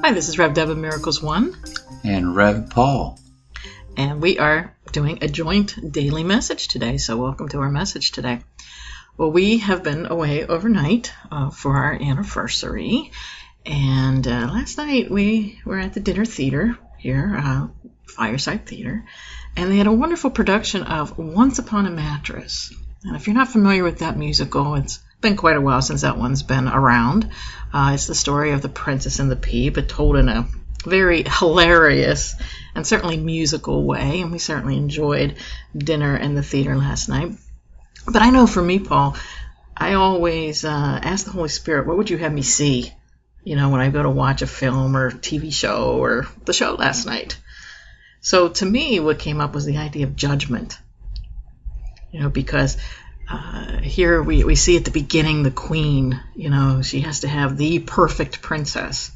Hi, this is Rev Deb of Miracles One. And Rev Paul. And we are doing a joint daily message today, so welcome to our message today. Well, we have been away overnight for our anniversary, and last night we were at the dinner theater here, Fireside Theater, and they had a wonderful production of Once Upon a Mattress. And if you're not familiar with that musical, it's been quite a while since that one's been around. It's the story of the Princess and the Pea, but told in a very hilarious and certainly musical way, and we certainly enjoyed dinner in the theater last night. But I know for me, Paul, I always ask the Holy Spirit, what would you have me see? You know, when I go to watch a film or TV show or the show last night. So to me, what came up was the idea of judgment. You know, because here we see at the beginning the queen, you know, she has to have the perfect princess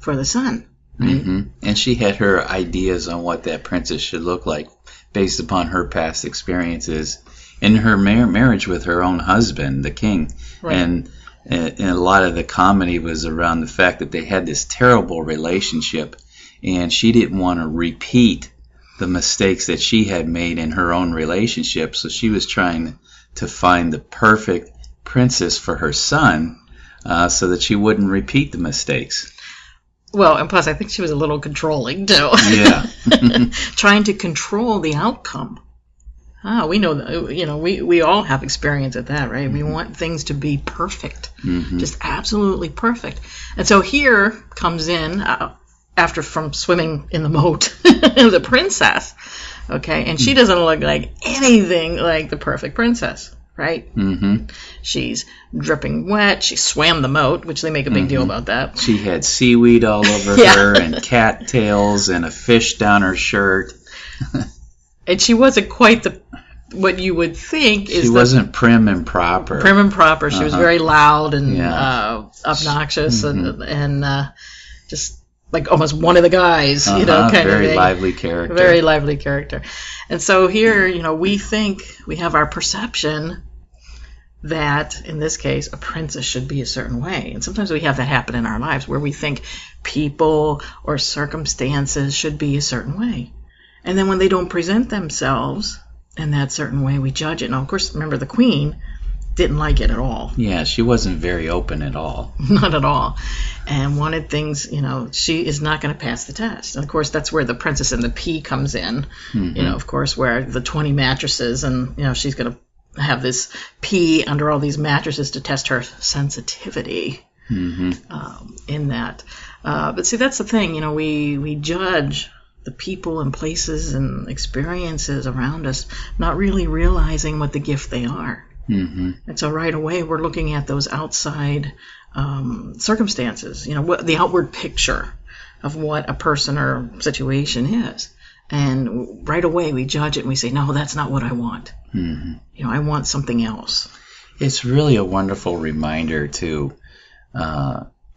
for the son. Right? Mm-hmm. And she had her ideas on what that princess should look like based upon her past experiences and her marriage with her own husband, the king. Right. And a lot of the comedy was around the fact that they had this terrible relationship, and she didn't want to repeat the mistakes that she had made in her own relationship. So she was trying to find the perfect princess for her son so that she wouldn't repeat the mistakes. Well, and plus I think she was a little controlling, too. Yeah. Trying to control the outcome. We know that, you know, we all have experience at that, right? Mm-hmm. We want things to be perfect, mm-hmm. just absolutely perfect. And so here comes in, after from swimming in the moat, the princess, okay? And she doesn't look like anything like the perfect princess, right? Mm-hmm. She's dripping wet. She swam the moat, which they make a big mm-hmm. deal about that. She had seaweed all over her and cattails and a fish down her shirt. And she wasn't quite the what you would think is. She wasn't prim and proper. Prim and proper. She was very loud and obnoxious mm-hmm. and just like almost one of the guys, you know, kind of thing. Very lively character. Very lively character. And so here, you know, we think we have our perception that, in this case, a princess should be a certain way. And sometimes we have that happen in our lives where we think people or circumstances should be a certain way. And then when they don't present themselves in that certain way, we judge it. Now, of course, remember, the queen didn't like it at all. Yeah, she wasn't very open at all. Not at all. And wanted things, you know, she is not going to pass the test. And, of course, that's where the Princess and the Pea comes in, mm-hmm. you know, of course, where the 20 mattresses and, you know, she's going to have this pea under all these mattresses to test her sensitivity mm-hmm. In that. But, see, that's the thing. You know, we judge the people and places and experiences around us, not really realizing what the gift they are. Mm-hmm. And so right away, we're looking at those outside circumstances, you know, the outward picture of what a person or situation is. And right away, we judge it and we say, no, that's not what I want. Mm-hmm. You know, I want something else. It's really a wonderful reminder to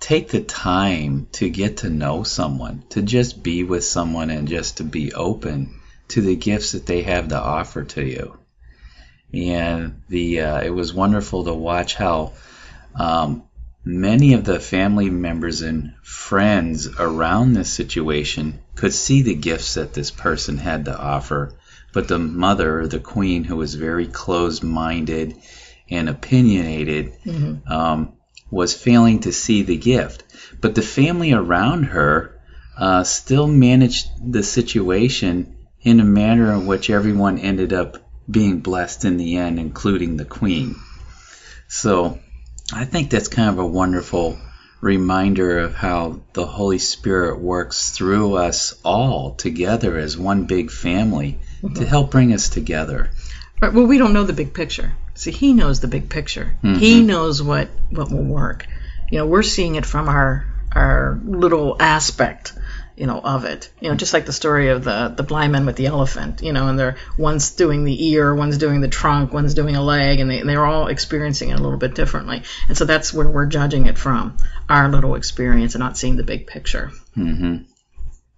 take the time to get to know someone, to just be with someone and just to be open to the gifts that they have to offer to you. And it was wonderful to watch how many of the family members and friends around this situation could see the gifts that this person had to offer, but the mother, the queen, who was very closed-minded and opinionated, mm-hmm. Was failing to see the gift. But the family around her still managed the situation in a manner in which everyone ended up being blessed in the end, including the queen. So I think that's kind of a wonderful reminder of how the Holy Spirit works through us all together as one big family mm-hmm. to help bring us together. Right. Well, we don't know the big picture. See, he knows the big picture. Mm-hmm. He knows what will work. You know, we're seeing it from our little aspect, you know, of it. You know, just like the story of the blind man with the elephant, you know, and they're one's doing the ear, one's doing the trunk, one's doing a leg, and they're all experiencing it a little bit differently. And so that's where we're judging it from, our little experience and not seeing the big picture. Mm-hmm.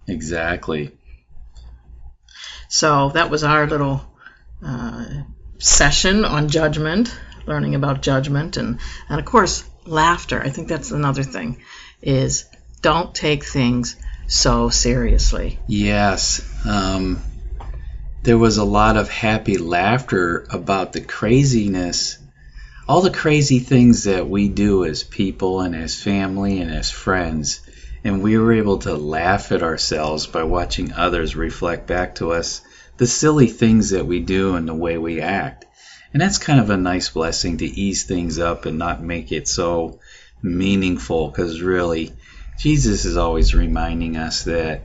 Exactly. So that was our little session on judgment, learning about judgment, and of course, laughter. I think that's another thing, is don't take things so seriously. Yes. There was a lot of happy laughter about the craziness, all the crazy things that we do as people and as family and as friends. And we were able to laugh at ourselves by watching others reflect back to us the silly things that we do and the way we act. And that's kind of a nice blessing, to ease things up and not make it so meaningful, because really, Jesus is always reminding us that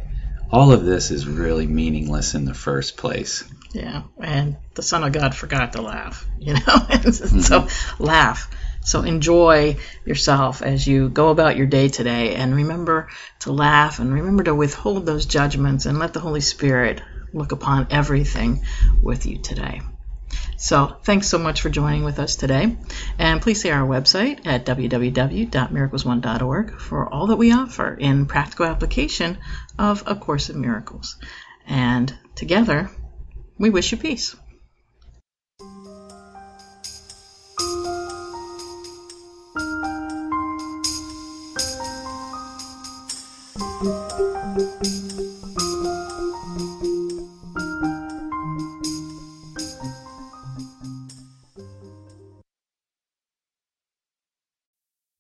all of this is really meaningless in the first place. Yeah, and the Son of God forgot to laugh, you know? Mm-hmm. So laugh. So enjoy yourself as you go about your day today, and remember to laugh, and remember to withhold those judgments, and let the Holy Spirit look upon everything with you today. So thanks so much for joining with us today. And please see our website at www.miracles1.org for all that we offer in practical application of A Course in Miracles. And together, we wish you peace.